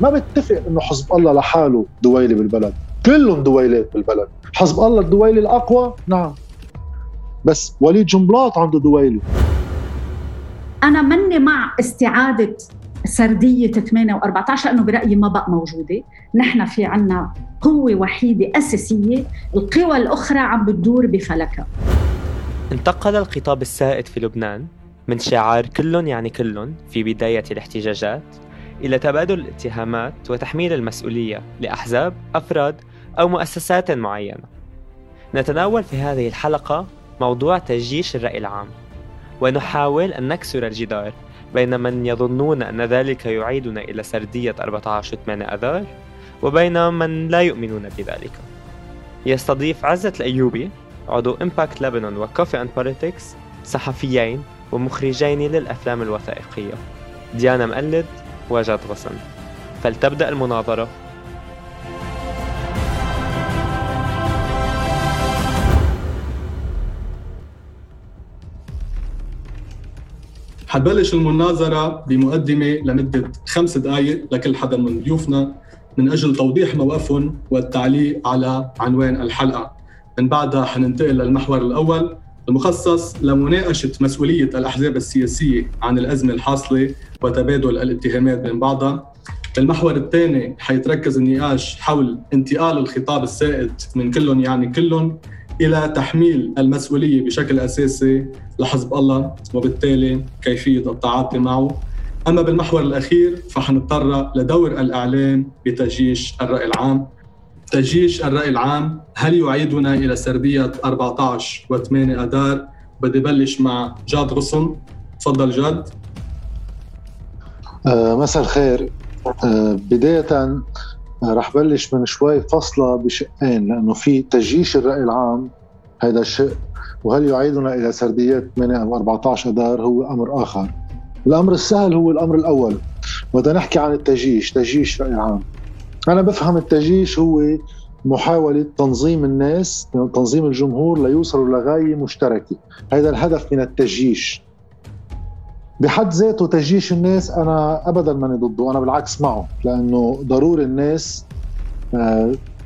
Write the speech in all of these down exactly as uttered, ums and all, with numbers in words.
ما بتفق انه حزب الله لحاله دويلة بالبلد، كلهم دويلات بالبلد. حزب الله الدويلة الاقوى نعم، بس وليد جنبلاط عنده دويلة. انا مني مع استعادة سردية ثمانية وأربعة عشر لأنه برأيي ما بقى موجودة. نحن في عنا قوة وحيدة أساسية، القوى الأخرى عم بتدور بفلكها. انتقل الخطاب السائد في لبنان من شعار كلن يعني كلن في بداية الاحتجاجات إلى تبادل الاتهامات وتحميل المسؤولية لأحزاب، أفراد أو مؤسسات معينة. نتناول في هذه الحلقة موضوع تجيش الرأي العام، ونحاول أن نكسر الجدار بين من يظنون أن ذلك يعيدنا إلى سردية أربعة عشر ثمانية آذار وبين من لا يؤمنون بذلك. يستضيف عزت الأيوبي عضو إمباكت لبنان وكوفي أند بوليتكس صحفيين ومخرجين للأفلام الوثائقية ديانا مقلد وجاد غصن. فلتبدأ المناظرة. حنبلش المناظرة بمقدمة لمدة خمس دقائق لكل حدا من ضيوفنا من أجل توضيح موقفهم والتعليق على عنوان الحلقة. من بعدها حننتقل للمحور الأول المخصص لمناقشة مسؤولية الأحزاب السياسية عن الأزمة الحاصلة وتبادل الاتهامات بين بعضها. المحور الثاني حيتركز النقاش حول انتقال الخطاب السائد من كلهم يعني كلهم إلى تحميل المسؤولية بشكل أساسي لحزب الله وبالتالي كيفية التعاطي معه. أما بالمحور الأخير فحنضطر لدور الإعلام بتجيش الرأي العام. تجيش الرأي العام هل يعيدنا إلى سردية أربعة عشر وثمانية آذار؟ بدي بلش مع جاد غصن. تفضل جاد. آه مساء الخير. آه بداية رح بلش من شوي فصلة بشقين، لأنه في تجيش الرأي العام هذا الشق، وهل يعيدنا إلى سرديات ثمانية وأربعة عشر آذار هو أمر آخر. الأمر السهل هو الأمر الأول، وده نحكي عن التجيش. تجيش رأي عام، أنا بفهم التجيش هو محاولة تنظيم الناس، تنظيم الجمهور ليوصلوا لغاية مشتركة. هذا الهدف من التجيش بحد ذاته. تجيش الناس أنا أبداً ماني ضده، أنا بالعكس معه، لأنه ضروري الناس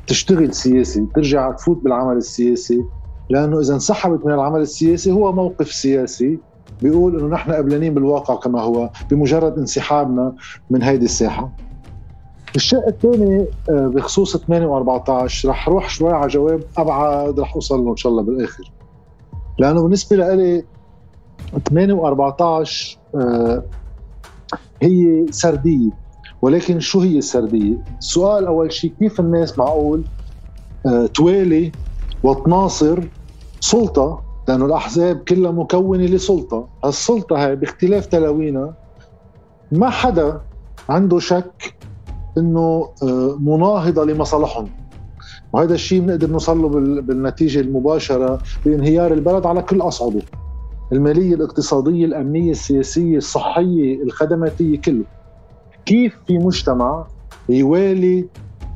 تشتغل سياسي، ترجع تفوت بالعمل السياسي، لأنه إذا انسحبت من العمل السياسي هو موقف سياسي بيقول أنه نحن قبلانين بالواقع كما هو بمجرد انسحابنا من هيدي الساحة. الشيء الثاني بخصوص ثمانية وأربعة عشر رح روح شوي على جواب أبعد رح أوصل له إن شاء الله بالآخر، لأنه بالنسبة لي ثمانية وأربعة عشر هي سردية. ولكن شو هي السردية؟ السؤال أول شيء كيف الناس معقول توالي وتناصر سلطة، لأنه الأحزاب كلها مكونة لسلطة. السلطة هاي باختلاف تلاوينها ما حدا عنده شك إنه مناهضة لمصالحهم، وهذا الشيء بنقدر نوصله بالنتيجة المباشرة بانهيار البلد على كل أصعده، المالية، الاقتصادية، الأمنية، السياسية، الصحية، الخدماتية، كله. كيف في مجتمع يوالي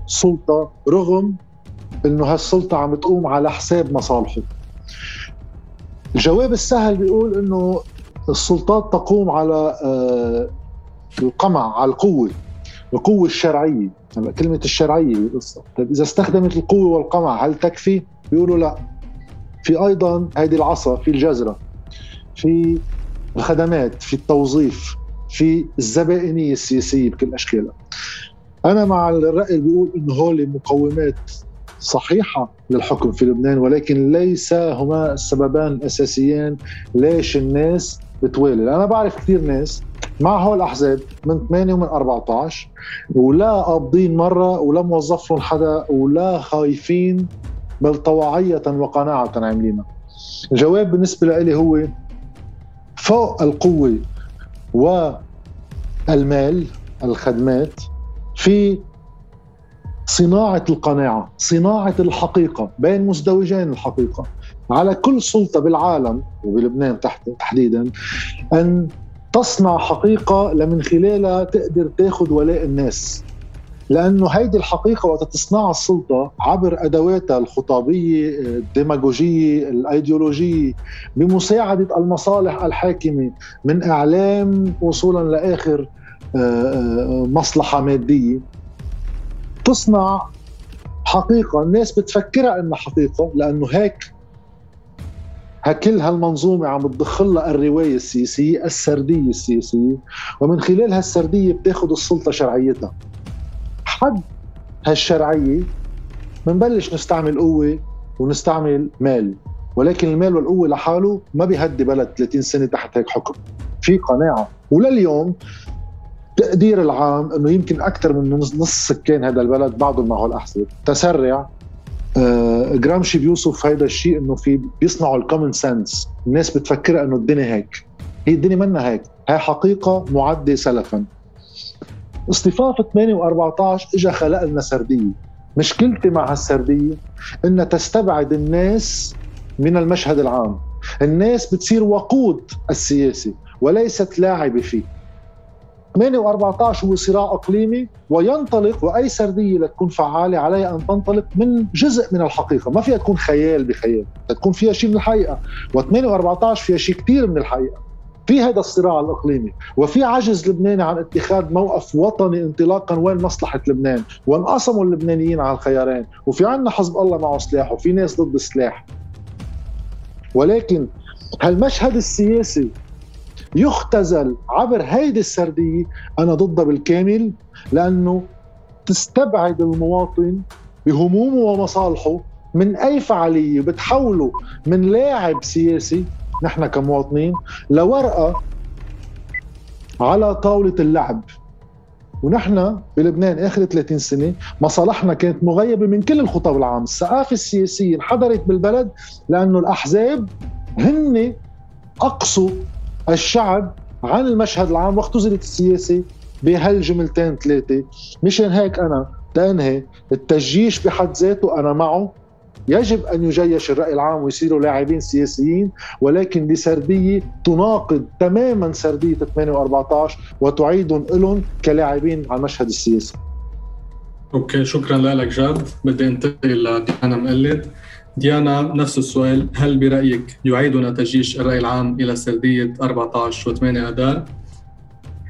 سلطة رغم إنه هالسلطة عم تقوم على حساب مصالحه؟ الجواب السهل بيقول إنه السلطات تقوم على القمع، على القوة، القوة الشرعية. كلمة الشرعية بالقصة. طيب إذا استخدمت القوة والقمع هل تكفي؟ بيقولوا لا، في أيضا هذه العصا، في الجزرة، في الخدمات، في التوظيف، في الزبائنية السياسية بكل أشكالها. أنا مع الرأي اللي بيقول إنه هولي مقومات صحيحة للحكم في لبنان، ولكن ليس هما السببان الأساسيان ليش الناس بتوالي. أنا بعرف كثير ناس مع هول أحزاب من ثمانية ومن أربعة عشر ولا قابضين مرة ولا موظف لهم حدا ولا خايفين، بل طواعية وقناعة عاملينها. الجواب بالنسبة لي هو فوق القوة والمال، الخدمات، في صناعة القناعة، صناعة الحقيقة بين مزدوجين الحقيقة. على كل سلطة بالعالم وبلبنان تحديدا أن تصنع حقيقة لمن خلالها تقدر تاخد ولاء الناس، لأنه هيدي الحقيقة وتتصنع السلطة عبر أدواتها الخطابية، الديماغوجية، الأيديولوجية، بمساعدة المصالح الحاكمة من إعلام وصولا لآخر مصلحة مادية تصنع حقيقة الناس بتفكرها إنها حقيقة، لأنه هيك هكل هالمنظومة عم تدخلها الرواية السياسية السردية السياسية، ومن خلالها السردية بتاخد السلطة شرعيتها. حد هالشرعية منبلش نستعمل قوة ونستعمل مال، ولكن المال والقوة لحاله ما بيهدي بلد ثلاثين سنة تحت هيك حكم. في قناعة، ولليوم تقدير العام أنه يمكن أكثر من نص سكان هذا البلد بعضهم معه الأحذية. تسرع آه، جرامشي بيوصف هيدا الشيء أنه في بيصنعوا الكومن سنس، الناس بتفكر أنه الدنيا هيك، هي الدنيا منا هيك، هي حقيقة معدة سلفا. اصطفاف ثمانية وأربعة عشر إجا خلق لنا سردية. مشكلتي مع هالسردية أنها تستبعد الناس من المشهد العام، الناس بتصير وقود السياسي وليست لاعبة فيه. ثمانية وأربعة عشر هو صراع اقليمي، وينطلق، واي سرديه لتكون فعاله عليها ان تنطلق من جزء من الحقيقه، ما فيها تكون خيال بخيال، تكون فيها شيء من الحقيقه، و ثمانية وأربعة عشر فيها شيء كثير من الحقيقه. في هذا الصراع الاقليمي، وفي عجز لبناني عن اتخاذ موقف وطني انطلاقا وين مصلحه لبنان، وانقسموا اللبنانيين على الخيارين، وفي عندنا حزب الله معه سلاح، وفي ناس ضد السلاح. ولكن هالمشهد السياسي يختزل عبر هيدي السردية، أنا ضدها بالكامل، لأنه تستبعد المواطن بهمومه ومصالحه من أي فعالية، بتحوله من لاعب سياسي نحن كمواطنين لورقة على طاولة اللعب. ونحن بلبنان آخر ثلاثين سنة مصالحنا كانت مغيبة من كل الخطاب العام، الثقافة السياسية انحدرت بالبلد لأنه الأحزاب هن أقصوا الشعب عن المشهد العام، واختزلت السياسة بهالجملتين ثلاثة. مشان هيك أنا تنهي التجيش بحد ذاته، أنا معه، يجب أن يجيش الرأي العام ويصيروا لاعبين سياسيين، ولكن لسردية تناقض تماما سردية ثمانية وأربعة عشر وتعيدهم إلهم كلاعبين على المشهد السياسي. أوكي، شكرا لك جاد. بدي أنتقل لديانا مقلد. ديانا، نفس السؤال، هل برأيك يعيدنا تجيش الرأي العام إلى سردية أربعة عشر وثمانية آذار؟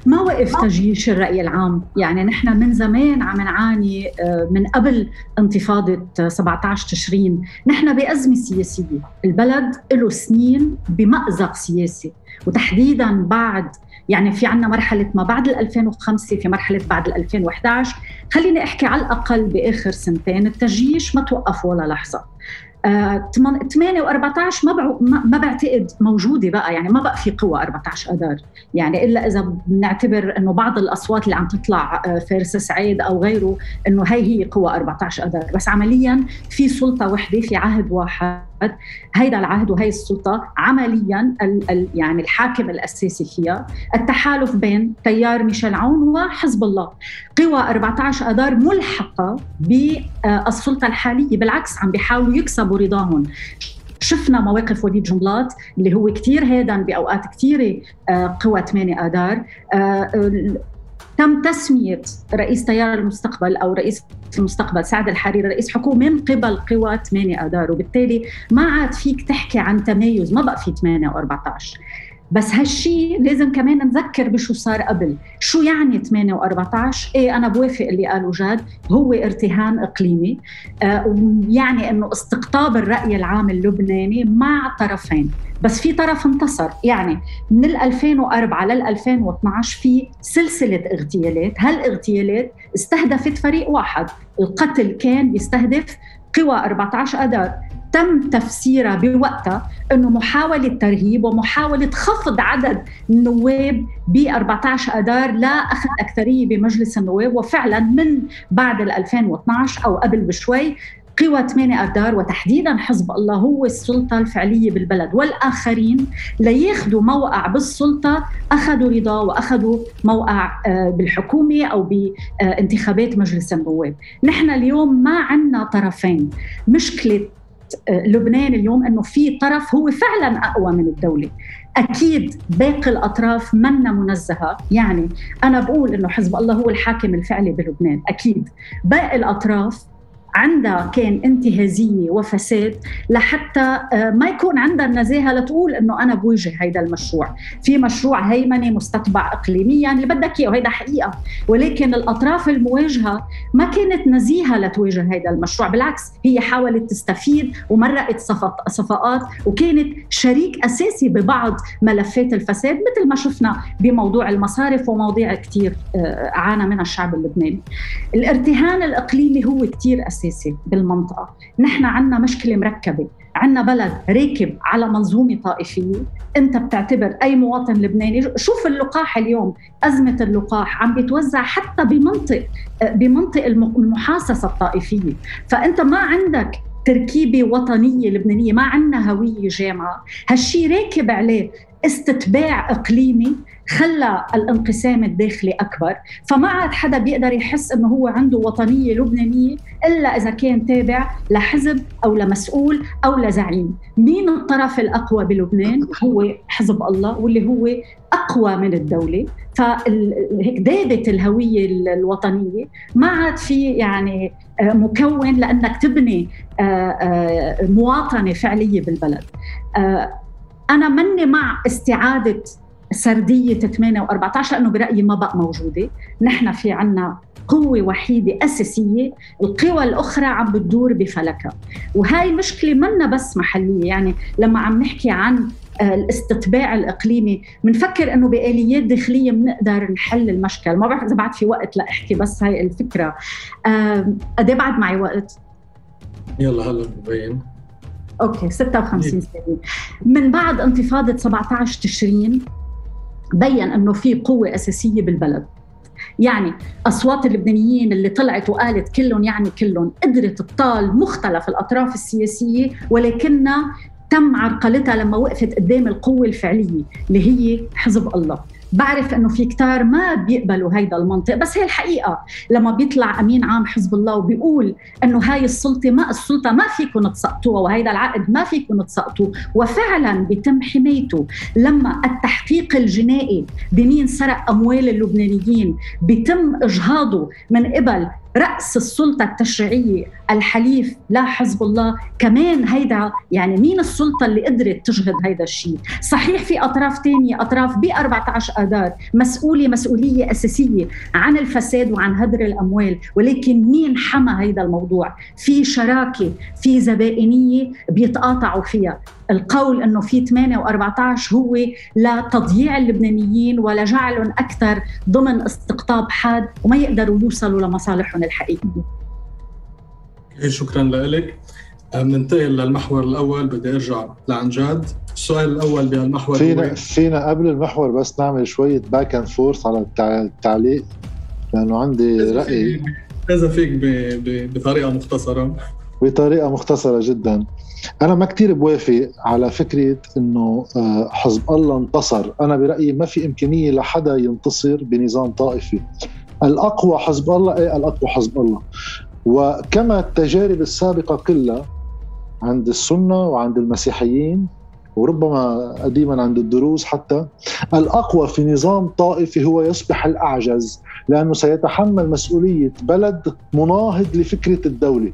ما وقف تجيش الرأي العام، يعني نحن من زمان عم نعاني من قبل انتفاضة سبعة عشر تشرين، نحن بأزمة سياسية، البلد له سنين بمأزق سياسي، وتحديداً بعد، يعني في عنا مرحلة ما بعد ألفين وخمسة، في مرحلة بعد ألفين وإحدى عشر، خليني أحكي على الأقل بآخر سنتين التجيش ما توقف ولا لحظة. ثمانية وأربعة عشر ما ما بعتقد موجودة بقى، يعني ما بقى في قوة أربعة عشر أذار، يعني إلا إذا بنعتبر إنه بعض الأصوات اللي عم تطلع فارس سعيد أو غيره إنه هاي هي قوة أربعة عشر أذار، بس عملياً في سلطة وحدة في عهد واحد، هيدا العهد وهي السلطة عملياً ال ال يعني الحاكم الأساسي فيها التحالف بين تيار ميشيل عون وحزب الله. قوى أربعة عشر أذار ملحقة بالسلطة الحالية، بالعكس عم بيحاولوا يكسبوا رضاهم. شفنا مواقف وليد جنبلاط اللي هو كتير هادن بأوقات كتيرة قوى ثمانية أذار. تم تسمية رئيس تيار المستقبل أو رئيس المستقبل سعد الحريري رئيس حكومة من قبل قوى ثمانية أذار، وبالتالي ما عاد فيك تحكي عن تميز، ما بقى في ثمانية وأربعة عشر. بس هالشي لازم كمان نذكر بشو صار قبل، شو يعني ثمانية وأربعة عشر. ايه أنا بوافق اللي قالوا جاد، هو ارتهان إقليمي، آه يعني أنه استقطاب الرأي العام اللبناني مع طرفين، بس في طرف انتصر. يعني من ألفين وأربعة لل ألفين واثني عشر في سلسلة اغتيالات، هالاغتيالات استهدفت فريق واحد، القتل كان بيستهدف قوى أربعة عشر أذار، تم تفسيرها بوقتها أنه محاولة ترهيب ومحاولة خفض عدد النواب ب أربعة عشر أذار لأخذ أكثرية بمجلس النواب، وفعلاً من بعد ال ألفين واثني عشر أو قبل بشوي قوى ثمانية أذار وتحديداً حزب الله هو السلطة الفعلية بالبلد، والآخرين لياخدوا موقع بالسلطة أخذوا رضا وأخذوا موقع بالحكومة أو بانتخابات مجلس النواب. نحن اليوم ما عنا طرفين. مشكلة لبنان اليوم أنه في طرف هو فعلاً أقوى من الدولة، أكيد باقي الأطراف منا منزهة. يعني أنا بقول أنه حزب الله هو الحاكم الفعلي بلبنان، أكيد باقي الأطراف عندها كان انتهازية وفساد لحتى ما يكون عندها النزاهة لتقول انه انا بوجه هيدا المشروع، في مشروع هيمنة مستطبع اقليميا اللي بدك اياه وهيدا حقيقة، ولكن الاطراف المواجهة ما كانت نزيهة لتواجه هيدا المشروع، بالعكس هي حاولت تستفيد ومرقت صفقات وكانت شريك اساسي ببعض ملفات الفساد مثل ما شفنا بموضوع المصارف ومواضيع كتير عانى منها الشعب اللبناني. الارتهان الاقليمي هو كتير اساسي بالمنطقة. نحن عنا مشكلة مركبة، عنا بلد راكب على منظومة طائفية. أنت بتعتبر أي مواطن لبناني، شوف اللقاح اليوم، أزمة اللقاح عم بتوزع حتى بمنطق بمنطق المحاصصة الطائفية. فأنت ما عندك تركيبة وطنية لبنانية، ما عنا هوية جامعة. هالشي راكب عليه استتباع إقليمي خلى الانقسام الداخلي أكبر، فما عاد حدا بيقدر يحس أنه هو عنده وطنية لبنانية إلا إذا كان تابع لحزب أو لمسؤول أو لزعيم. مين الطرف الأقوى بلبنان؟ هو حزب الله، واللي هو أقوى من الدولة. فهكذابة الهوية الوطنية ما عاد في يعني مكون لأنك تبني مواطنة فعلية بالبلد. أنا مني مع استعادة سردية ثمانية وأربعة عشر لأنه برأيي ما بقى موجودة. نحن في عنا قوة وحيدة أساسية، القوى الأخرى عم بتدور بفلكها، وهاي مشكلة منا بس محلية. يعني لما عم نحكي عن الاستطباع الإقليمي منفكر أنه بآليات داخلية منقدر نحل المشكل. ما بعرف إذا بعد في وقت لأحكي بس هاي الفكرة. قد بعد معي وقت؟ يلا هلا ببين. أوكي، ستة وخمسين سنة من بعد انتفاضة سبعة عشر تشرين بيّن أنه في قوة أساسية بالبلد. يعني أصوات اللبنانيين اللي طلعت وقالت كلهم يعني كلهم قدرت تطال مختلف الأطراف السياسية، ولكنها تم عرقلتها لما وقفت قدام القوة الفعلية اللي هي حزب الله. بعرف أنه في كتار ما بيقبلوا هيدا المنطق، بس هي الحقيقة. لما بيطلع أمين عام حزب الله وبيقول أنه هاي السلطة ما السلطة ما فيكم تسقطوها وهيدا العقد ما فيكم تسقطوه، وفعلا بيتم حمايته. لما التحقيق الجنائي بمين سرق أموال اللبنانيين بيتم إجهاضه من قبل رأس السلطة التشريعية الحليف لا حزب الله كمان. هيدا يعني مين السلطة اللي قدرت تجهض هيدا الشيء؟ صحيح في أطراف تانية، أطراف بي أربعة عشر آذار مسؤولة مسؤولية أساسية عن الفساد وعن هدر الأموال، ولكن مين حمى هيدا الموضوع؟ في شراكة، في زبائنية بيتقاطعوا فيها. القول أنه في ثمانية وأربعة عشر هو لا تضييع اللبنانيين ولا جعلهم أكثر ضمن استقطاب حاد وما يقدروا يوصلوا لمصالحهم الحقيقية. شكراً لك. مننتقل للمحور الأول. بدي أرجع لعن جاد. السؤال الأول بهالمحور فينا, فينا قبل المحور بس نعمل شوية باك اند فورس على التعليق، لأنه عندي رأي إذا فيك ب... ب... بطريقة مختصرة بطريقة مختصرة جداً. أنا ما كتير بوافق على فكرة أنه حزب الله انتصر. أنا برأيي ما في إمكانية لحدا ينتصر بنظام طائفي. الأقوى حزب الله، إيه الأقوى حزب الله. وكما التجارب السابقة كلها عند السنة وعند المسيحيين وربما قديما عند الدروز حتى، الأقوى في نظام طائفي هو يصبح الأعجز، لأنه سيتحمل مسؤولية بلد مناهض لفكرة الدولة.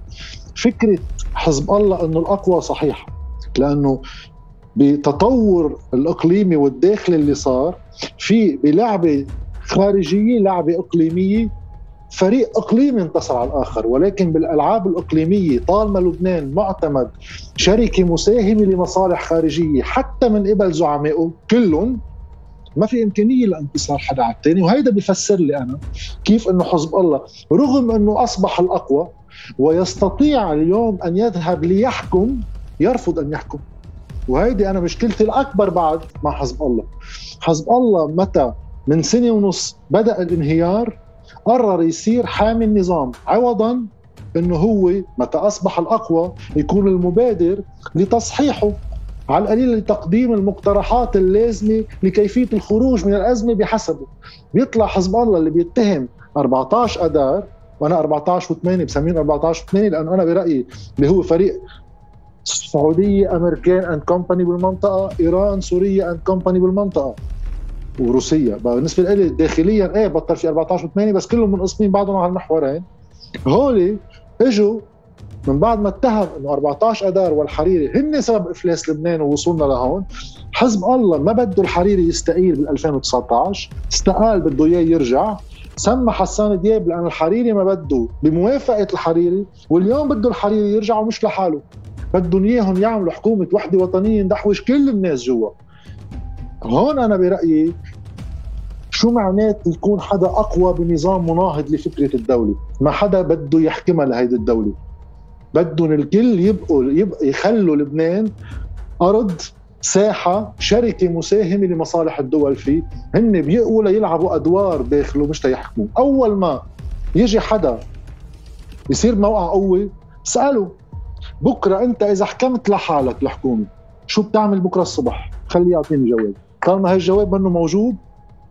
فكرة حزب الله أنه الأقوى صحيحة، لأنه بتطور الإقليمي والداخل اللي صار في بلعبة خارجية لعبة إقليمية، فريق إقليمي انتصر على الآخر. ولكن بالألعاب الإقليمية طالما لبنان معتمد شركة مساهمة لمصالح خارجية حتى من قبل زعمائه كلهم، ما في إمكانية لانتصار حدا على الثاني. وهيدا بيفسر لي أنا كيف أنه حزب الله رغم أنه أصبح الأقوى ويستطيع اليوم أن يذهب ليحكم يرفض أن يحكم. وهيدي أنا مشكلتي الأكبر بعد مع حزب الله. حزب الله متى من سنة ونص بدأ الانهيار قرر يصير حامي النظام، عوضاً أنه هو متى أصبح الأقوى يكون المبادر لتصحيحه، على القليل لتقديم المقترحات اللازمة لكيفية الخروج من الأزمة بحسبه. بيطلع حزب الله اللي بيتهم أربعة عشر أدار، وأنا أربعة عشر وثمانية بسمين أربعة عشر وثمانية لأنه أنا برأيي اللي هو فريق سعودية أمريكان أند كومباني بالمنطقة، إيران سورية أند كومباني بالمنطقة، وروسيا. بالنسبه لي داخليا ايه بطل في أربعة عشر وثمانية، بس كلهم منقسمين بعضهم على المحورين. هولي اجوا من بعد ما اتهم انه أربعة عشر أدار والحريري هن سبب افلاس لبنان ووصولنا لهون، حزب الله ما بده الحريري يستقيل بال ألفين وتسعطعش، استقال بده اياه يرجع، سمى حسان دياب لأن الحريري ما بده بموافقة الحريري، واليوم بده الحريري يرجع ومش لحاله، بدهم اياهم يعملوا حكومة وحدة وطنية ندحوش كل الناس جوا. هون أنا برأيي شو معنات يكون حدا أقوى بنظام مناهض لفكرة الدولة؟ ما حدا بده يحكمها لهيدي الدولة، بدهم الكل يبقوا يبقى يخلوا لبنان أرض، ساحة، شركة مساهمة لمصالح الدول فيه، هن بيقوا ليلعبوا أدوار داخله مش ليحكموا. أول ما يجي حدا يصير موقع قوي اسأله بكرة أنت إذا حكمت لحالك الحكومة شو بتعمل بكرة الصبح؟ خليه يعطيني جواب. طالما هالجواب منه موجود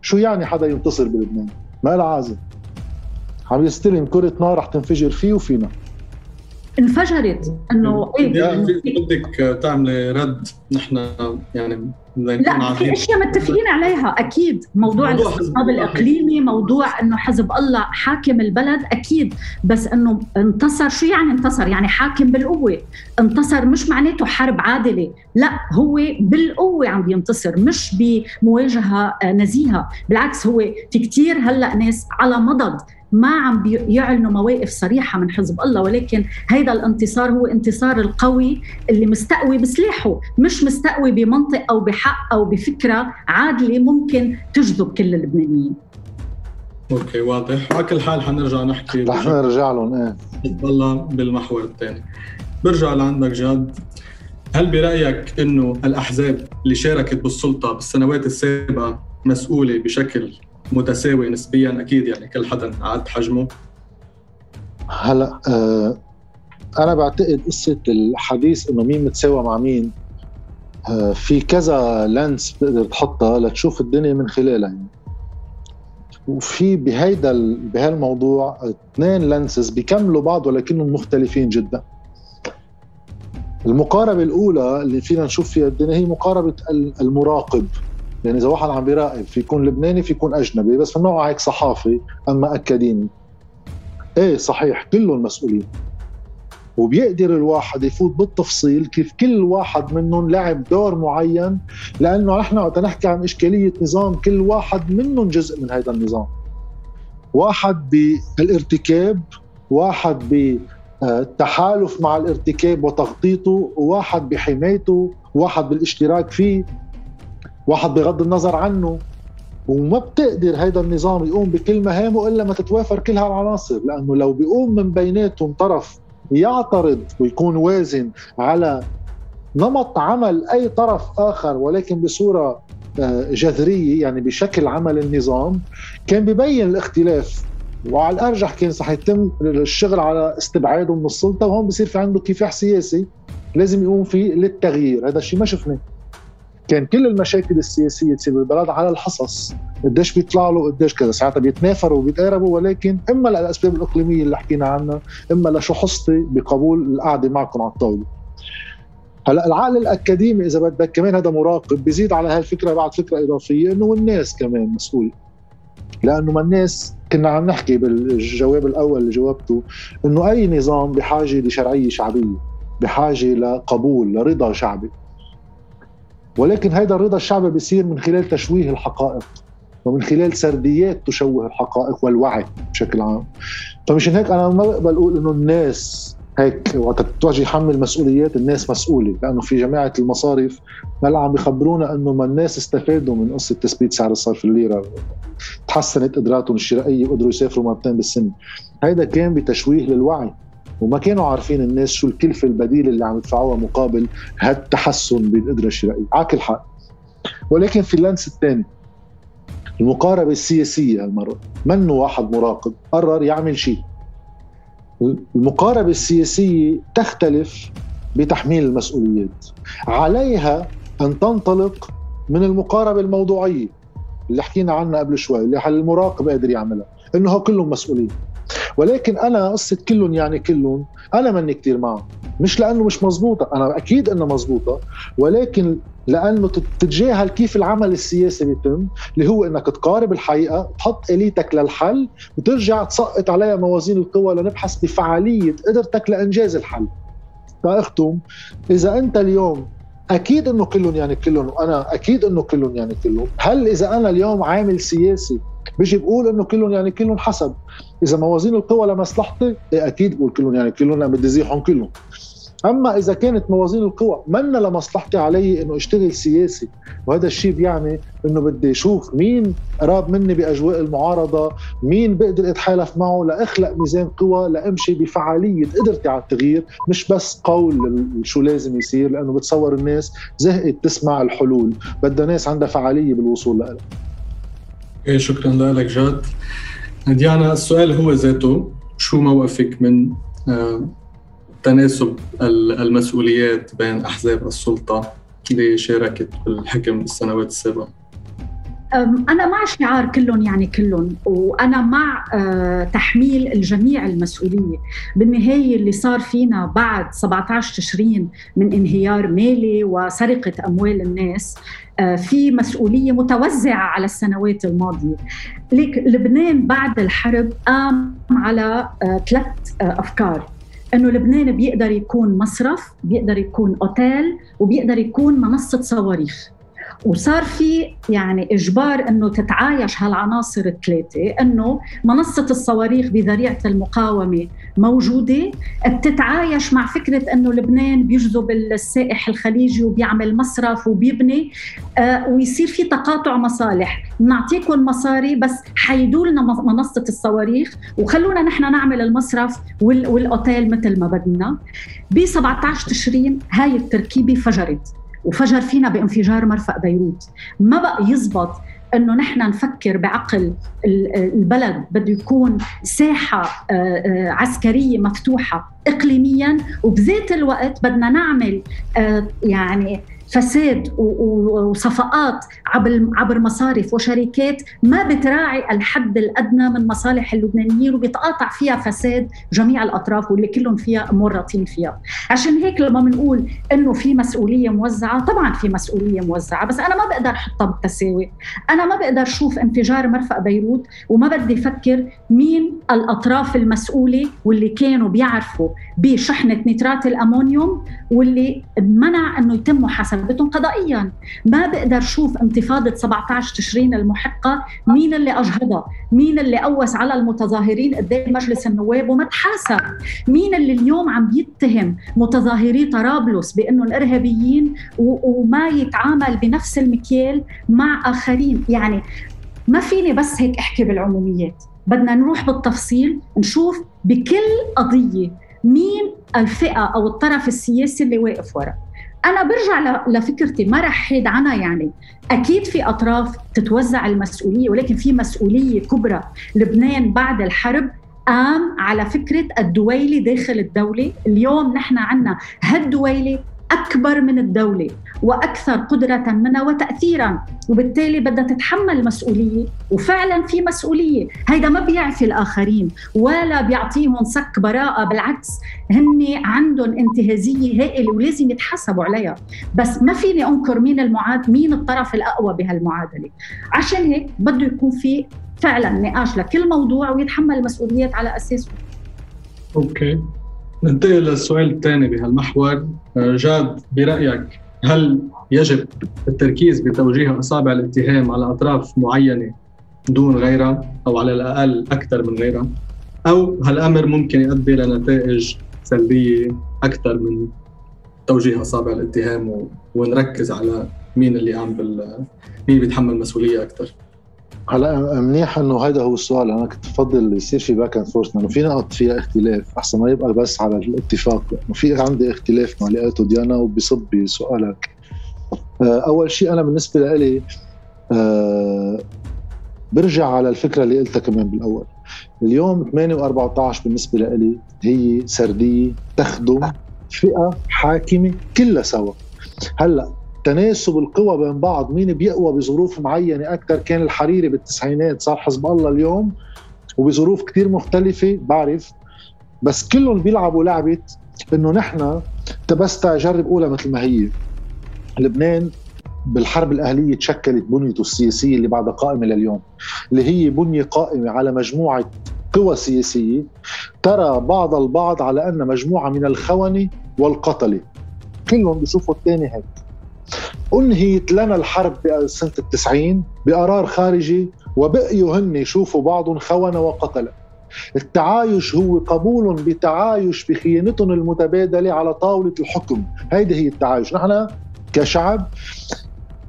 شو يعني حدا ينتصر بلبنان؟ ما لها عازم، عم يستلم كرة نار رح تنفجر فيه وفينا. انفجرت انه ايه بدك تعملي رد؟ نحن يعني لا، في اشياء متفقين عليها اكيد، موضوع الاستقطاب الاقليمي، موضوع انه حزب الله حاكم البلد اكيد، بس انه انتصر، شو يعني انتصر؟ يعني حاكم بالقوه، انتصر مش معناته حرب عادله، لا هو بالقوه عم بينتصر مش بمواجهه نزيهه، بالعكس هو في كتير هلا ناس على مضض ما عم بيعلنوا مواقف صريحة من حزب الله، ولكن هيدا الانتصار هو انتصار القوي اللي مستقوي بسلاحه، مش مستقوي بمنطق أو بحق أو بفكرة عادلة ممكن تجذب كل اللبنانيين. أوكي واضح، على كل حال حنرجع نحكي رح نرجع لهم إيه حزب الله بالمحور الثاني. برجع لعندك جاد، هل برأيك إنه الأحزاب اللي شاركت بالسلطة بالسنوات السابقة مسؤولة بشكل متساوي نسبياً؟ أكيد يعني كل حدا عاد حجمه. هلأ آه أنا بعتقد قصة الحديث إنه مين متساوي مع مين آه في كذا لانس بتقدر تحطها لتشوف الدنيا من خلالها يعني. وفي بهيدا بهالموضوع اثنين لانسز بيكملوا بعض ولكنهم مختلفين جداً. المقاربة الأولى اللي فينا نشوف فيها الدنيا هي مقاربة المراقب، يعني إذا واحد عم بيراقب في يكون لبناني في يكون أجنبي، بس من نوع هيك صحافي أما أكاديمي. إيه صحيح كلهم مسؤولين، وبيقدر الواحد يفوت بالتفصيل كيف كل واحد منهم لعب دور معين، لأنه نحن وقت نحكي عن إشكالية نظام كل واحد منهم جزء من هذا النظام، واحد بالارتكاب، واحد بالتحالف مع الارتكاب وتغطيته، واحد بحمايته، واحد بالاشتراك فيه، واحد بغض النظر عنه. وما بتقدر هيدا النظام يقوم بكل مهامه إلا ما تتوافر كل هالعناصر، لأنه لو بيقوم من بيناتهم طرف يعترض ويكون وازن على نمط عمل أي طرف آخر ولكن بصورة جذرية يعني بشكل عمل النظام، كان بيبين الاختلاف، وعلى الأرجح كان صح يتم الشغل على استبعاده من السلطة، وهون بصير في عنده كفاح سياسي لازم يقوم فيه للتغيير. هذا الشيء ما شفناه، كان كل المشاكل السياسية تصير بالبلد على الحصص، قديش بيطلع له قديش كذا، ساعتها بيتنافروا وبيتقاربوا، ولكن إما للأسباب الإقليمية اللي حكينا عنها، إما لشحصتي بقبول القعدة معكم على الطاولة. هلا العقل الأكاديمي إذا بدك كمان هذا مراقب، بيزيد على هالفكرة بعد فكرة إضافية إنه الناس كمان مسؤول، لأنه ما الناس كنا عم نحكي بالجواب الأول اللي جاوبته إنه أي نظام بحاجة لشرعية شعبية، بحاجة لقبول، لرضا شعبي، ولكن هيدا الرضا الشعبي بيصير من خلال تشويه الحقائق ومن خلال سرديات تشوه الحقائق والوعي بشكل عام. فمش هيك أنا ما بقبل أقول إنه الناس هيك وقت بتواجه يحمل مسؤوليات الناس مسؤولة، لأنه في جماعة المصارف هلا عم بيخبرونا إنه ما الناس استفادوا من قصة تثبيت سعر الصرف الليرة، تحسنت قدراتهم الشرائية وقدروا يسافروا مرتين بالسنة، هيدا كان بتشويه للوعي، وما كانوا عارفين الناس شو الكلفة البديلة اللي عم يدفعوها مقابل هالتحسن بالقدرة الشرائية على كل حال. ولكن في اللانس الثاني المقاربة السياسية، المرة منه واحد مراقب قرر يعمل شيء، المقاربة السياسية تختلف بتحميل المسؤوليات، عليها أن تنطلق من المقاربة الموضوعية اللي حكينا عنها قبل شوي اللي المراقب قادر يعملها، إنه هو كلهم مسؤولين. ولكن أنا قصة كلهم يعني كلهم أنا مني كتير معه، مش لأنه مش مزبوطة، أنا أكيد أنها مزبوطة، ولكن لأنه تتجاهل كيف العمل السياسي بيتم، اللي هو أنك تقارب الحقيقة، تحط إليتك للحل وترجع تسقط عليها موازين القوى لنبحث بفعالية قدرتك لإنجاز الحل. فأختم، إذا أنت اليوم أكيد أنه كلهم يعني كلهم وأنا أكيد أنه كلهم يعني كلهم، هل إذا أنا اليوم عامل سياسي بيجي بقول أنه كلهم يعني كلهم؟ حسب، إذا موازين القوى لمصلحتي أكيد بقول كلهم يعني كلهم، أنا بدي زيحهم كلهم. أما إذا كانت موازين القوى منا لمصلحتي علي أنه أشتغل سياسي، وهذا الشيء بيعني أنه بدي أشوف مين قراب مني بأجواء المعارضة، مين بقدر أتحالف معه لأخلق ميزان قوى لأمشي بفعالية قدرتي على التغيير، مش بس قول شو لازم يصير، لأنه بتصور الناس زهقت تسمع الحلول، بدها ناس عندها فعالية بالوصول لها. إيه، شكراً لك جاد. ديانا، السؤال هو ذاته، شو موقفك من آه تناسب المسؤوليات بين أحزاب السلطة اللي شاركت بالحكم بالسنوات السابقة؟ أنا مع شعار كلهم يعني كلهم، وأنا مع تحميل الجميع المسؤولية. بالنهاية اللي صار فينا بعد سبعة عشر تشرين من انهيار مالي وسرقة أموال الناس في مسؤولية متوزعة على السنوات الماضية. لبنان بعد الحرب قام على ثلاث أفكار، إنه لبنان بيقدر يكون مصرف، بيقدر يكون أوتيل، وبيقدر يكون منصة صواريخ. وصار في يعني إجبار إنه تتعايش هالعناصر الثلاثة، إنه منصة الصواريخ بذريعة المقاومة موجودة، بتتعايش مع فكرة إنه لبنان بيجذب السائح الخليجي وبيعمل مصرف وبيبني، آه ويصير في تقاطع مصالح، نعطيكم مصاري بس حيدولنا منصة الصواريخ وخلونا نحن نعمل المصرف والأوتيل مثل ما بدنا. ب سبعة عشر تشرين هاي التركيبة فجرت، وفجر فينا بانفجار مرفق بيروت. ما بقى يزبط انه نحن نفكر بعقل البلد بده يكون ساحة عسكرية مفتوحة اقليميا، وبذات الوقت بدنا نعمل يعني فساد وصفقات عبر مصارف وشركات ما بتراعي الحد الأدنى من مصالح اللبنانيين، وبيتقاطع فيها فساد جميع الأطراف واللي كلهم فيها مورطين فيها. عشان هيك لما بنقول إنه في مسؤولية موزعة، طبعاً في مسؤولية موزعة، بس أنا ما بقدر أحطها بالتساوي. أنا ما بقدر أشوف انفجار مرفق بيروت وما بدي أفكر مين الأطراف المسؤولة واللي كانوا بيعرفوا بشحنة نترات الأمونيوم واللي منع إنه يتم محاسبتهم قضائياً. ما بقدر أشوف انتفاضة سبعة عشر تشرين المحقة مين اللي أجهضها، مين اللي أوس على المتظاهرين قدام مجلس النواب وما تحاسب، مين اللي اليوم عم بيتهم متظاهري طرابلس بأنهم إرهابيين وما يتعامل بنفس المكيال مع آخرين. يعني ما فيني بس هيك أحكي بالعموميات، بدنا نروح بالتفصيل نشوف بكل قضية مين الفئة أو الطرف السياسي اللي واقف وراء. أنا برجع لفكرتي، ما رح حيد عنها، يعني أكيد في أطراف تتوزع المسؤولية، ولكن في مسؤولية كبرى. لبنان بعد الحرب قام على فكرة الدويلة داخل الدولة. اليوم نحن عنا هالدويلة أكبر من الدولة وأكثر قدرة منها وتأثيراً، وبالتالي بدها تتحمل مسؤولية، وفعلاً في مسؤولية. هيدا ما بيعفي الآخرين ولا بيعطيهم سك براءة، بالعكس هني عندهم انتهازية هائلة ولازم يتحاسبوا عليها. بس ما فيني أنكر مين المعاد، مين الطرف الأقوى بهالمعادلة. عشان هيك بده يكون في فعلاً نقاش لكل موضوع ويتحمل المسؤوليات على أساسه. أوكي، ننتقل للسؤال الثاني بهالمحور. جاد، برأيك هل يجب التركيز بتوجيه أصابع الاتهام على أطراف معينة دون غيرها، أو على الأقل أكثر من غيرها، أو هالأمر ممكن يؤدي لنتائج سلبية أكثر من توجيه أصابع الاتهام و... ونركز على مين اللي قام بال مين بيتحمل مسؤولية أكثر؟ هلا منيح انه هذا هو السؤال. انا كنت بفضل يصير في باك اند فورس، لانه في نقط فيها اختلاف احسن ما يبقى بس على الاتفاق، لانه في عندي اختلاف مع اللي قالته ديانا وبصب بسؤالك. اول شيء انا بالنسبه لي أه برجع على الفكره اللي قلتها كمان بالاول. اليوم ثمانية وأربعة عشر بالنسبه لي هي سرديه تخدم فئه حاكمه كلها سوا. هلا تناسب القوى بين بعض، مين بيقوى بظروف معينة أكثر. كان الحريري بالتسعينات، صار حزب الله اليوم، وبظروف كتير مختلفة بعرف، بس كلهم بيلعبوا لعبة إنه نحن تبستع جرب أولى مثل ما هي. لبنان بالحرب الأهلية تشكلت بنيته السياسية اللي بعد قائمة لليوم، اللي هي بنية قائمة على مجموعة قوى سياسية ترى بعض البعض على أن مجموعة من الخونة والقتلة، كلهم بيشوفوا الثاني هيك. أنهيت لنا الحرب بسنة التسعين بقرار خارجي، وبقيوا هن يشوفوا بعضهم خونة وقتلة. التعايش هو قبول بتعايش بخيانتهم المتبادلة على طاولة الحكم، هيدي هي التعايش. نحن كشعب